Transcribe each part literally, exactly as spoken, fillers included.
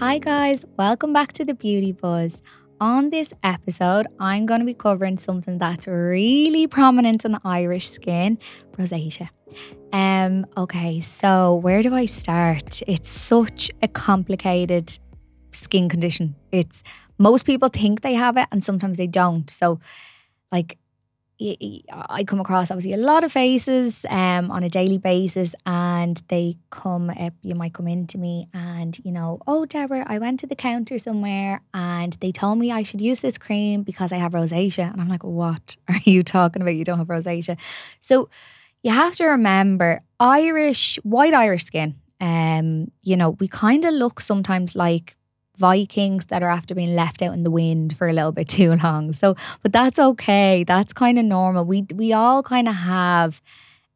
Hi guys, welcome back to the Beauty Buzz. On this episode, I'm going to be covering something that's really prominent on the Irish skin, rosacea. Um, okay, so where do I start? It's such a complicated skin condition. It's most people think they have it and sometimes they don't. So like I come across obviously a lot of faces um, on a daily basis, and they come up, you might come into me and, you know, oh Deborah, I went to the counter somewhere and they told me I should use this cream because I have rosacea. And I'm like, what are you talking about? You don't have rosacea. So you have to remember, Irish, white Irish skin, um, you know, we kind of look sometimes like Vikings that are after being left out in the wind for a little bit too long. So, but that's okay. That's kind of normal. We we all kind of have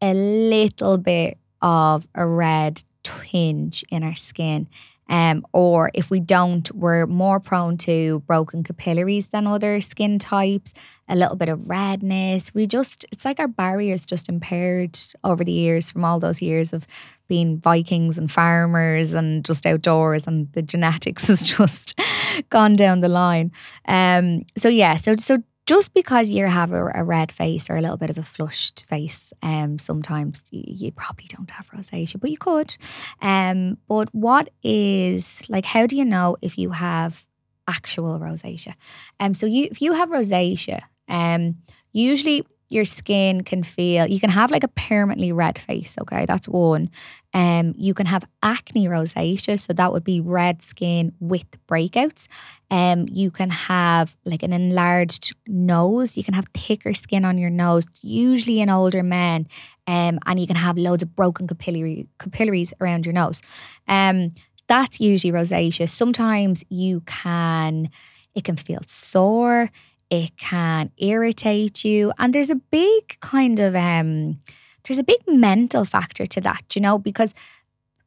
a little bit of a red tinge in our skin. Um, or if we don't, we're more prone to broken capillaries than other skin types, a little bit of redness. We just, it's like our barriers just impaired over the years from all those years of being Vikings and farmers and just outdoors, and the genetics has just gone down the line. Um, so yeah, so, so just because you have a, a red face or a little bit of a flushed face, um, sometimes you, you probably don't have rosacea, but you could. Um, but what is, like, how do you know if you have actual rosacea? Um, so you, if you have rosacea, um, usually your skin can feel, you can have like a permanently red face, okay? That's one. Um, you can have acne rosacea, so that would be red skin with breakouts. Um, you can have like an enlarged nose. You can have thicker skin on your nose, usually in older men. Um, and you can have loads of broken capillary, capillaries around your nose. Um, that's usually rosacea. Sometimes you can, it can feel sore. It can irritate you. And there's a big kind of, um, there's a big mental factor to that, you know, because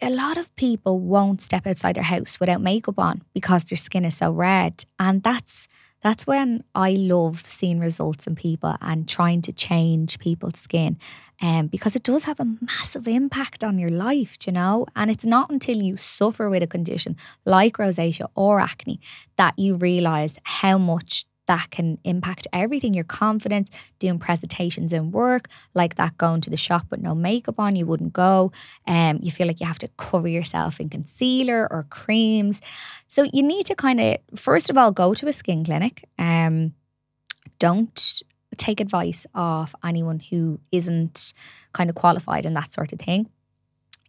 a lot of people won't step outside their house without makeup on because their skin is so red. And that's, that's when I love seeing results in people and trying to change people's skin, um, because it does have a massive impact on your life, you know. And it's not until you suffer with a condition like rosacea or acne that you realise how much that can impact everything. Your confidence, doing presentations and work, like that going to the shop with no makeup on, you wouldn't go. Um, you feel like you have to cover yourself in concealer or creams. So you need to kind of, first of all, go to a skin clinic. Um, don't take advice off anyone who isn't kind of qualified and that sort of thing.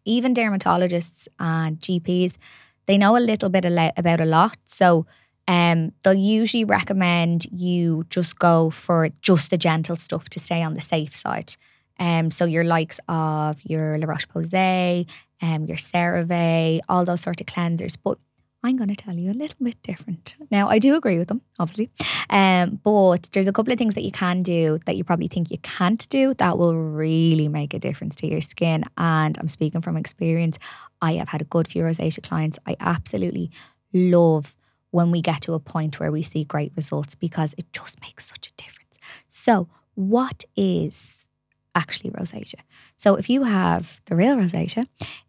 Even dermatologists and G Ps, they know a little bit about a lot. So Um, they'll usually recommend you just go for just the gentle stuff to stay on the safe side. Um, so your likes of your La Roche-Posay, um, your CeraVe, all those sorts of cleansers. But I'm going to tell you a little bit different. Now, I do agree with them, obviously. Um, but there's a couple of things that you can do that you probably think you can't do that will really make a difference to your skin. And I'm speaking from experience. I have had a good few rosacea clients. I absolutely love when we get to a point where we see great results, because it just makes such a difference. So what is actually rosacea? So if you have the real rosacea,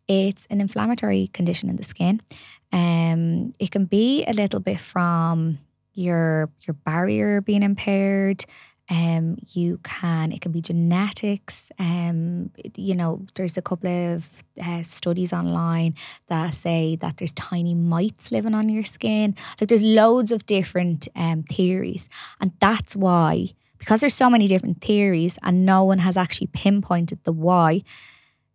it's an inflammatory condition in the skin. Um, it can be a little bit from your your barrier being impaired. Um, you can, it can be genetics. Um, you know, there's a couple of uh, studies online that say that there's tiny mites living on your skin. Like, there's loads of different um, theories. And that's why, because there's so many different theories and no one has actually pinpointed the why,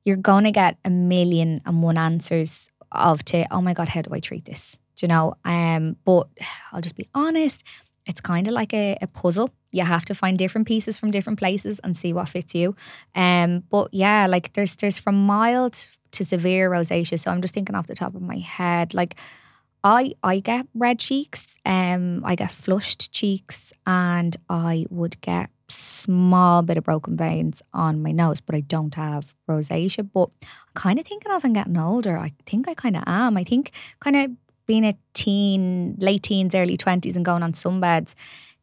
you're going to get a million and one answers of to, oh my God, how do I treat this? Do you know? Um, but I'll just be honest, it's kind of like a, a puzzle. You have to find different pieces from different places and see what fits you. Um, but yeah, like there's there's from mild to severe rosacea. So I'm just thinking off the top of my head, like I I get red cheeks, um, I get flushed cheeks, and I would get small bit of broken veins on my nose, but I don't have rosacea. But I'm kind of thinking as I'm getting older, I think I kind of am. I think kind of being a teen, late teens, early twenties and going on sunbeds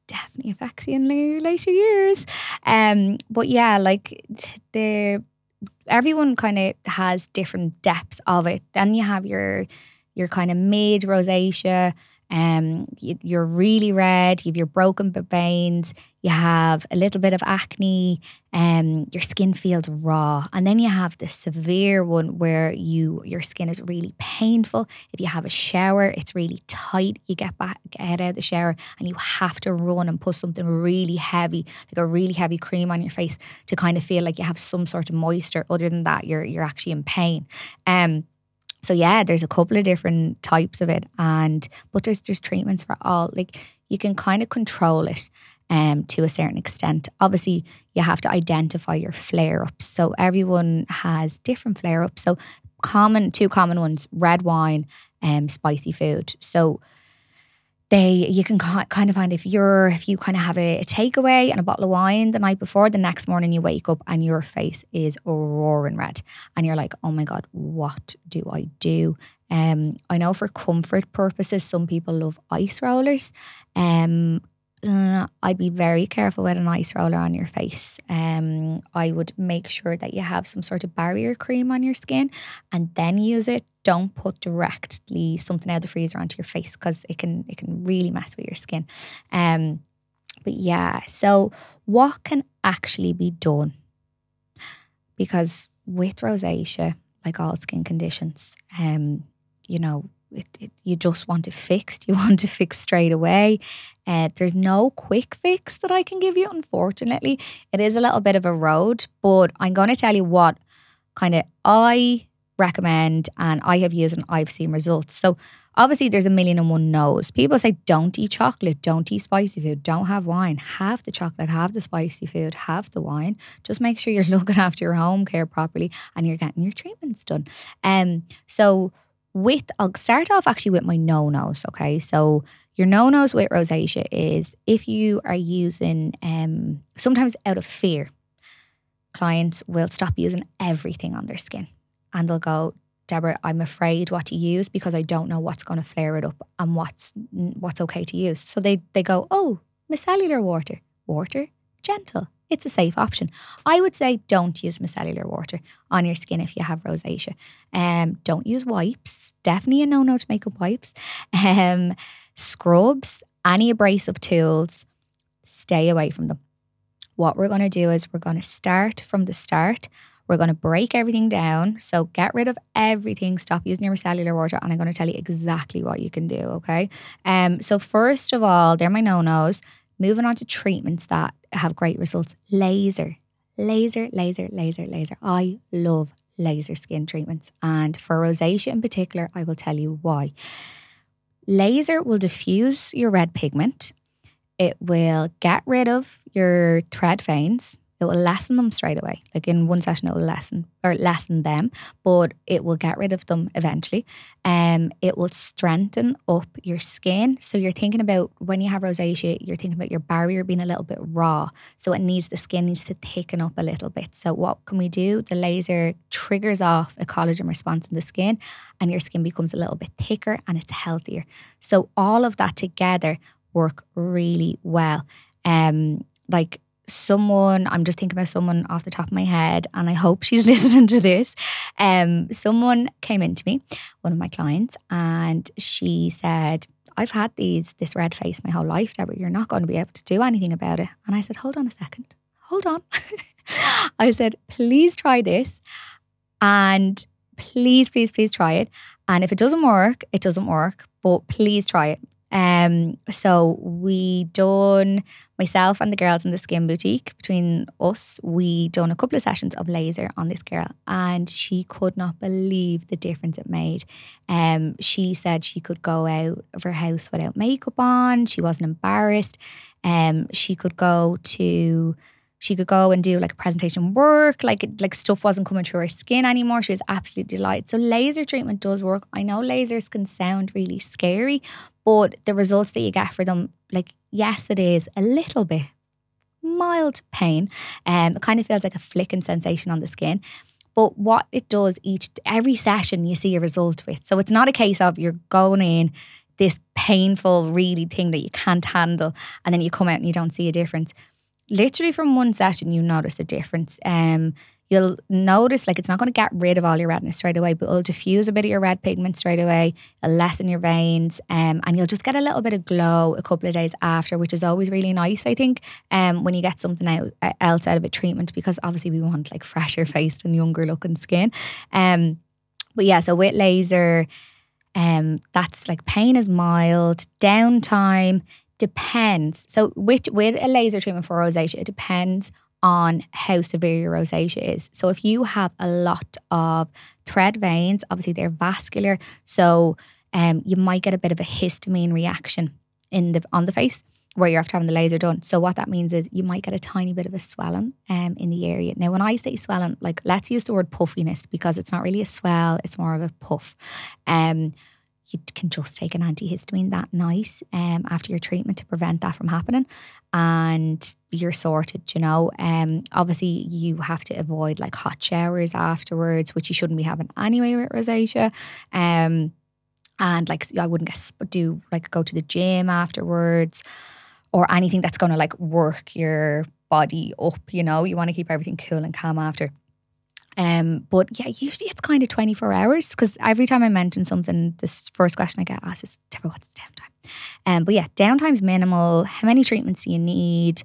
definitely affects you in later, later years. Um, but yeah, like the everyone kind of has different depths of it. Then you have your your kind of mid rosacea, um, you're really red, you have your broken veins, you have a little bit of acne, um, your skin feels raw. And then you have the severe one where you your skin is really painful. If you have a shower, it's really tight. You get back, get out of the shower and you have to run and put something really heavy, like a really heavy cream on your face to kind of feel like you have some sort of moisture. Other than that, you're you're actually in pain. Um, So yeah, there's a couple of different types of it, and but there's there's treatments for all. Like you can kind of control it, um, to a certain extent. Obviously, you have to identify your flare ups. So everyone has different flare ups. So common two common ones: red wine and um, spicy food. So they you can ca- kind of find if you're if you kind of have a, a takeaway and a bottle of wine the night before, the next morning you wake up and your face is roaring red and you're like, oh my God, what do I do? Um, I know for comfort purposes some people love ice rollers. Um, I'd be very careful with an ice roller on your face. Um, I would make sure that you have some sort of barrier cream on your skin and then use it. Don't put directly something out of the freezer onto your face because it can it can really mess with your skin. Um, but yeah, so what can actually be done? Because with rosacea, like all skin conditions, um, you know, it, it, you just want it fixed. You want it fixed straight away. Uh, there's no quick fix that I can give you, unfortunately. It is a little bit of a road, but I'm going to tell you what kind of I... recommend and I have used and I've seen results. So obviously there's a million and one no's. People say don't eat chocolate, don't eat spicy food, don't have wine. Have the chocolate, have the spicy food, have the wine. Just make sure you're looking after your home care properly and you're getting your treatments done. Um, so with, I'll start off actually with my no-nos, okay? So your no-nos with rosacea is if you are using, um, sometimes out of fear, clients will stop using everything on their skin. And they'll go, Deborah, I'm afraid what to use because I don't know what's going to flare it up and what's what's okay to use. So they, they go, oh, micellar water. Water, gentle. It's a safe option. I would say don't use micellar water on your skin if you have rosacea. Um, don't use wipes. Definitely a no-no to makeup wipes. Um, scrubs, any abrasive tools, stay away from them. What we're going to do is we're going to start from the start. We're going to break everything down. So get rid of everything. Stop using your micellar water. And I'm going to tell you exactly what you can do, okay? Um. So first of all, they're my no-nos. Moving on to treatments that have great results. Laser. Laser, laser, laser, laser. I love laser skin treatments. And for rosacea in particular, I will tell you why. Laser will diffuse your red pigment. It will get rid of your thread veins. It will lessen them straight away. Like in one session, it will lessen or lessen them, but it will get rid of them eventually. Um, it will strengthen up your skin. So you're thinking about when you have rosacea, you're thinking about your barrier being a little bit raw. So it needs the skin needs to thicken up a little bit. So what can we do? The laser triggers off a collagen response in the skin, and your skin becomes a little bit thicker and it's healthier. So all of that together work really well. Um, like. Someone, I'm just thinking about someone off the top of my head and I hope she's listening to this. Um, someone came in to me, one of my clients, and she said, I've had these this red face my whole life, Deborah, you're not going to be able to do anything about it. And I said, hold on a second, hold on. I said, please try this and please, please, please try it. And if it doesn't work, it doesn't work, but please try it. Um, so we done, myself and the girls in the Skin Boutique, between us, we done a couple of sessions of laser on this girl and she could not believe the difference it made. Um, she said she could go out of her house without makeup on. She wasn't embarrassed. Um, she could go to... She could go and do like a presentation work, like like stuff wasn't coming through her skin anymore. She was absolutely delighted. So laser treatment does work. I know lasers can sound really scary, but the results that you get for them, like yes, it is a little bit mild pain. Um, it kind of feels like a flicking sensation on the skin. But what it does each, every session you see a result with. So it's not a case of you're going in, this painful really thing that you can't handle and then you come out and you don't see a difference. Literally from one session, you notice a difference. Um, you'll notice like it's not going to get rid of all your redness straight away, but it'll diffuse a bit of your red pigment straight away, it'll lessen your veins, um, and you'll just get a little bit of glow a couple of days after, which is always really nice, I think, um, when you get something out, else out of a treatment, because obviously we want like fresher faced and younger looking skin. Um, but yeah, so with laser, um, that's like pain is mild, downtime depends. So with, with a laser treatment for rosacea, it depends on how severe your rosacea is. So if you have a lot of thread veins, obviously they're vascular, so um, you might get a bit of a histamine reaction in the on the face where you're after having the laser done. So what that means is you might get a tiny bit of a swelling um, in the area. Now when I say swelling, like let's use the word puffiness because it's not really a swell, it's more of a puff. Um, you can just take an antihistamine that night um, after your treatment to prevent that from happening, and you're sorted, you know. Um, obviously you have to avoid like hot showers afterwards, which you shouldn't be having anyway with rosacea. Um, and like I wouldn't guess, do like go to the gym afterwards or anything that's going to like work your body up, you know. You want to keep everything cool and calm after. Um, but yeah, usually it's kind of twenty-four hours, because every time I mention something, this first question I get asked is, Deborah, what's the downtime? Um, but yeah, downtime's minimal. How many treatments do you need?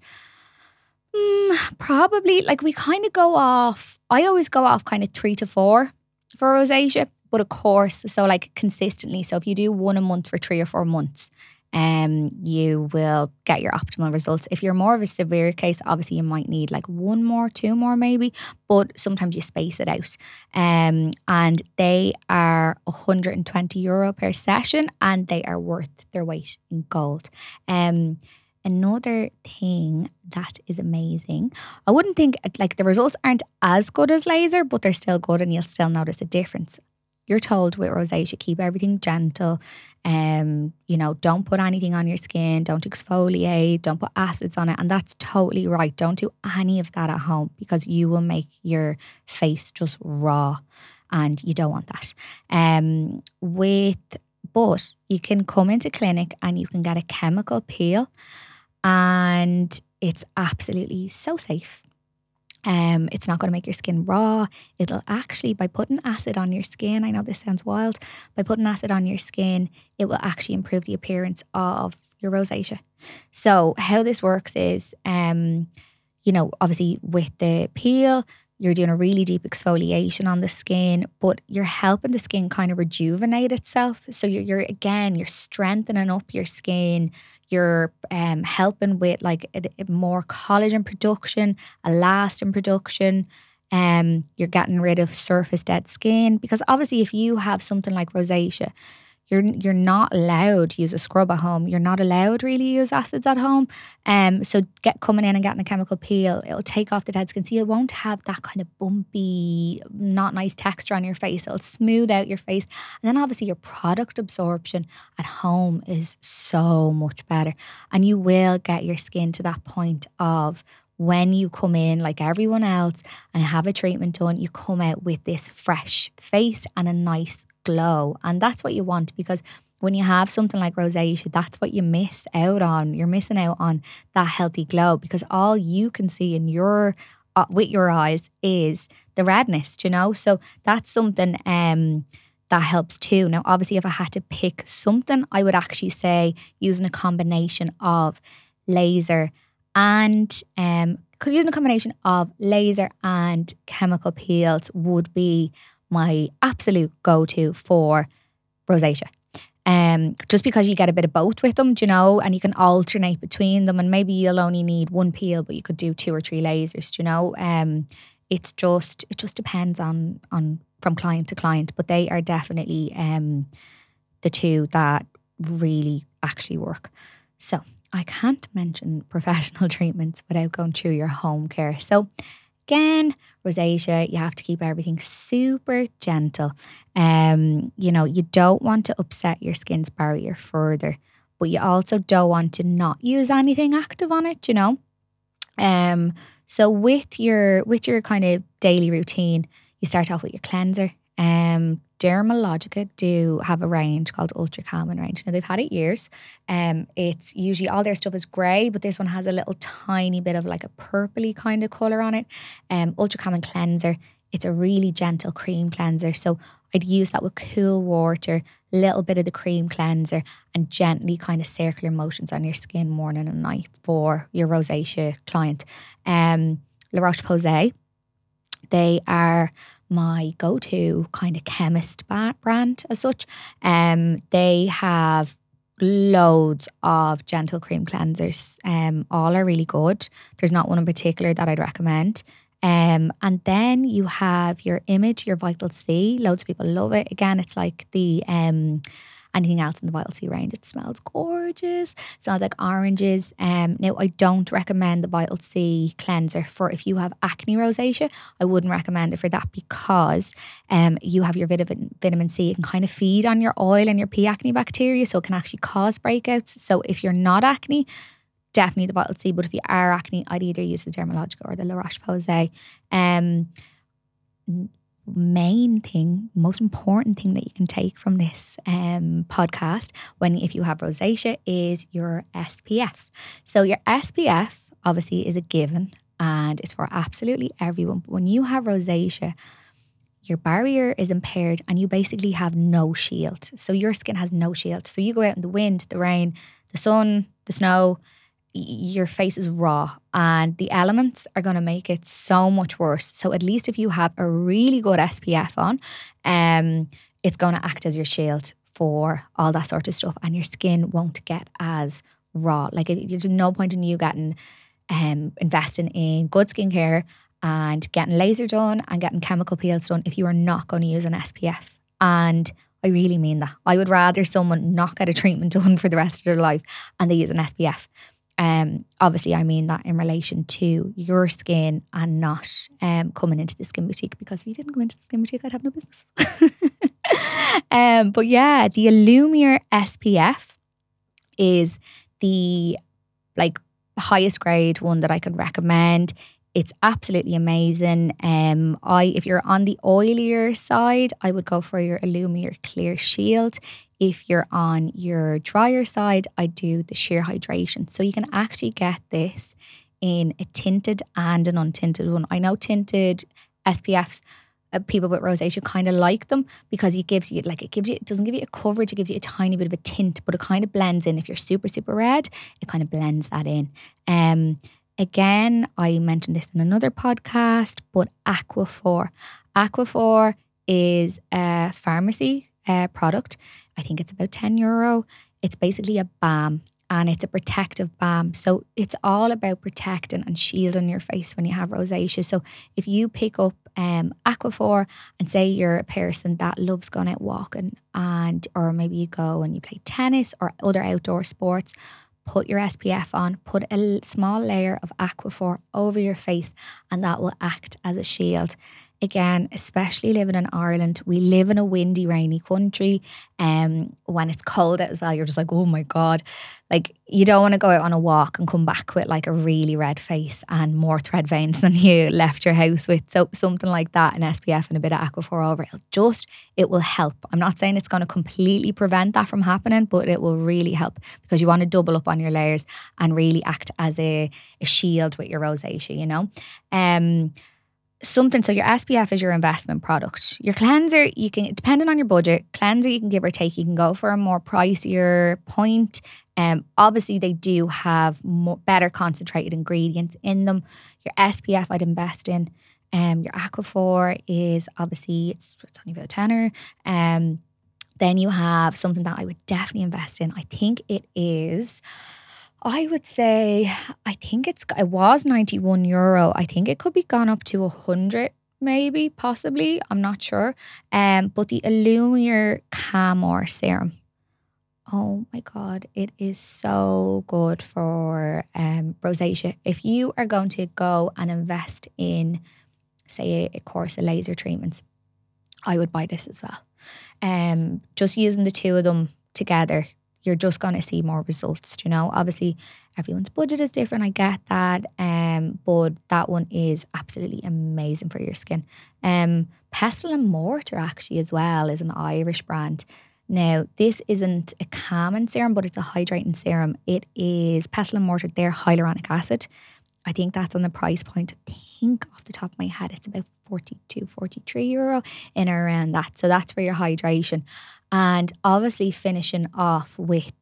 Mm, probably, like we kind of go off, I always go off kind of three to four for rosacea, but of course, so like consistently. So if you do one a month for three or four months, Um, you will get your optimal results. If you're more of a severe case, obviously you might need like one more, two more maybe, but sometimes you space it out. Um, and they are one hundred twenty euro per session, and they are worth their weight in gold. Um, another thing that is amazing, I wouldn't think like the results aren't as good as laser, but they're still good and you'll still notice a difference. You're told with rosacea, keep everything gentle. Um, you know, don't put anything on your skin. Don't exfoliate. Don't put acids on it. And that's totally right. Don't do any of that at home because you will make your face just raw, and you don't want that. Um, with, but you can come into clinic and you can get a chemical peel, and it's absolutely so safe. Um, it's not going to make your skin raw. It'll actually, by putting acid on your skin, I know this sounds wild, by putting acid on your skin, it will actually improve the appearance of your rosacea. So how this works is, um, you know, obviously with the peel, you're doing a really deep exfoliation on the skin, but you're helping the skin kind of rejuvenate itself. So you're, you're again, you're strengthening up your skin. You're um, helping with like a, a more collagen production, elastin production. Um, you're getting rid of surface dead skin, because obviously if you have something like rosacea, You're you're not allowed to use a scrub at home. You're not allowed really to use acids at home. Um, so get coming in and getting a chemical peel, it'll take off the dead skin. So you won't have that kind of bumpy, not nice texture on your face. It'll smooth out your face. And then obviously your product absorption at home is so much better. And you will get your skin to that point of when you come in like everyone else and have a treatment done, you come out with this fresh face and a nice glow, and that's what you want, because when you have something like rosacea, that's what you miss out on. You're missing out on that healthy glow, because all you can see in your uh, with your eyes is the redness, you know. So that's something um that helps too. Now obviously if I had to pick something, I would actually say using a combination of laser and um using a combination of laser and chemical peels would be my absolute go-to for rosacea. Um, just because you get a bit of both with them, do you know, and you can alternate between them, and maybe you'll only need one peel, but you could do two or three lasers, do you know. Um, it's just, it just depends on, on from client to client, but they are definitely um, the two that really actually work. So I can't mention professional treatments without going through your home care. So again, rosacea, you have to keep everything super gentle. Um, you know, you don't want to upset your skin's barrier further, but you also don't want to not use anything active on it, you know. Um, so with your with your kind of daily routine, You start off with your cleanser. Um, Dermalogica do have a range called Ultra Calm range. Now, they've had it years. Um, it's usually all their stuff is grey, but this one has a little tiny bit of like a purpley kind of colour on it. Um, Ultra Calm cleanser. It's a really gentle cream cleanser. So I'd use that with cool water, little bit of the cream cleanser, and gently kind of circular motions on your skin morning and night for your rosacea client. Um, La Roche-Posay, they are my go-to kind of chemist brand as such. Um, they have loads of gentle cream cleansers. Um, all are really good. There's not one in particular that I'd recommend. Um, and then you have your Image, your Vital C. Loads of people love it. Again, it's like the um, anything else in the Vital C range. It smells gorgeous. It smells like oranges. Um, now, I don't recommend the Vital C cleanser for if you have acne rosacea. I wouldn't recommend it for that because um, you have your vitamin, vitamin C. It can kind of feed on your oil and your P. acne bacteria, so it can actually cause breakouts. So if you're not acne, definitely the Vital C, but if you are acne, I'd either use the Dermalogica or the La Roche-Posay. Um, main thing, most important thing that you can take from this um, podcast, when if you have rosacea, is your S P F. So your S P F obviously is a given, and it's for absolutely everyone. But when you have rosacea, your barrier is impaired, and you basically have no shield. So your skin has no shield. So you go out in the wind, the rain, the sun, the snow. Your face is raw, and the elements are going to make it so much worse. So at least if you have a really good S P F on, um, it's going to act as your shield for all that sort of stuff, and your skin won't get as raw. Like it, there's no point in you getting um, investing in good skincare and getting laser done and getting chemical peels done if you are not going to use an S P F. And I really mean that. I would rather someone not get a treatment done for the rest of their life and they use an S P F. Um, obviously I mean that in relation to your skin and not um, coming into the Skin Boutique, because if you didn't come into the Skin Boutique, I'd have no business. um, but yeah, the Alumier S P F is the like highest grade one that I could recommend. It's absolutely amazing. Um, I if you're on the oilier side, I would go for your Alumier Clear Shield. If you're on your drier side, I do the sheer hydration. So you can actually get this in a tinted and an untinted one. I know tinted S P Fs, uh, people with rosacea kind of like them because it gives you like it gives you it doesn't give you a coverage, it gives you a tiny bit of a tint, but it kind of blends in. If you're super super red, it kind of blends that in. Um, again, I mentioned this in another podcast, but Aquaphor, Aquaphor is a pharmacy uh, product. I think it's about ten euro. It's basically a balm, and it's a protective balm. So it's all about protecting and shielding your face when you have rosacea. So if you pick up um, Aquaphor, and say you're a person that loves going out walking, and or maybe you go and you play tennis or other outdoor sports, put your S P F on, put a small layer of Aquaphor over your face, and that will act as a shield. Again, especially living in Ireland, we live in a windy, rainy country. Um, when it's cold out as well, you're just like, oh my God. Like, you don't want to go out on a walk and come back with like a really red face and more thread veins than you left your house with. So something like that, an S P F and a bit of Aquaphor over it, just, it will help. I'm not saying it's going to completely prevent that from happening, but it will really help, because you want to double up on your layers and really act as a, a shield with your rosacea, you know. Um... Something, so your S P F is your investment product. Your cleanser, you can, depending on your budget, cleanser you can give or take, you can go for a more pricier point. Um, obviously they do have more, better concentrated ingredients in them. Your S P F I'd invest in. Um, your Aquaphor is obviously, it's, it's only about tenner. Um, then you have something that I would definitely invest in. I think it is... I would say, I think it's, it was ninety-one euro. I think it could be gone up to one hundred maybe, possibly. I'm not sure. Um, but the Alumier Calm-R Serum. Oh my God, it is so good for um, rosacea. If you are going to go and invest in, say, a course of laser treatments, I would buy this as well. Um, just using the two of them together. you're just going to see more results, you know. Obviously, everyone's budget is different. I get that. Um, but that one is absolutely amazing for your skin. Um, Pestle and Mortar actually as well is an Irish brand. Now, this isn't a calming serum, but it's a hydrating serum. It is Pestle and Mortar, their hyaluronic acid. I think that's on the price point. I think off the top of my head, it's about forty-two, forty-three euro in or around that. So that's for your hydration. And obviously finishing off with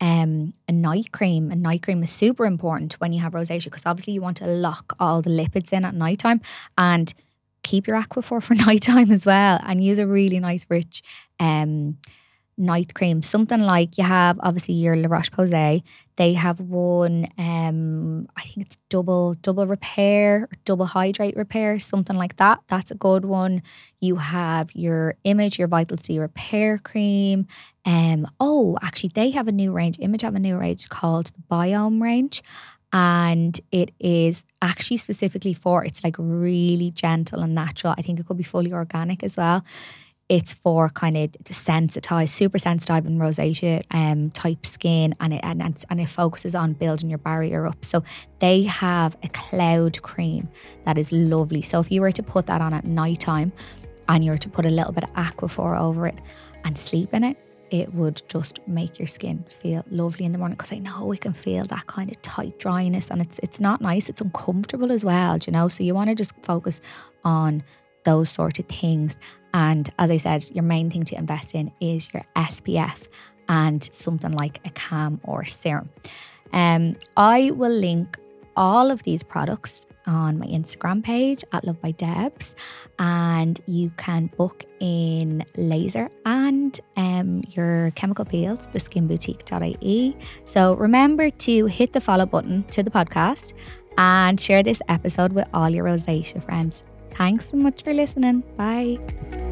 um, a night cream. A night cream is super important when you have rosacea, because obviously you want to lock all the lipids in at nighttime, and keep your Aquaphor for nighttime as well, and use a really nice rich um night cream. Something like you have obviously your La Roche-Posay. They have one, um I think it's double double repair, double hydrate repair, something like that. That's a good one. You have your Image, your Vital C repair cream. Um oh actually they have a new range. Image have a new range called the Biome range, and it is actually specifically for, it's like really gentle and natural. I think it could be fully organic as well. It's for kind of desensitized, super sensitive and rosacea um, type skin, and it and, and it focuses on building your barrier up. So they have a cloud cream that is lovely. So if you were to put that on at nighttime, and you were to put a little bit of Aquaphor over it and sleep in it, it would just make your skin feel lovely in the morning, because I know we can feel that kind of tight dryness, and it's it's not nice. It's uncomfortable as well, you know. So you want to just focus on those sort of things. And as I said, your main thing to invest in is your S P F and something like a Calm-R Serum. Um, I will link all of these products on my Instagram page at LoveByDebs, and you can book in laser and um, your chemical peels, the skin boutique dot I E. So remember to hit the follow button to the podcast and share this episode with all your rosacea friends. Thanks so much for listening. Bye.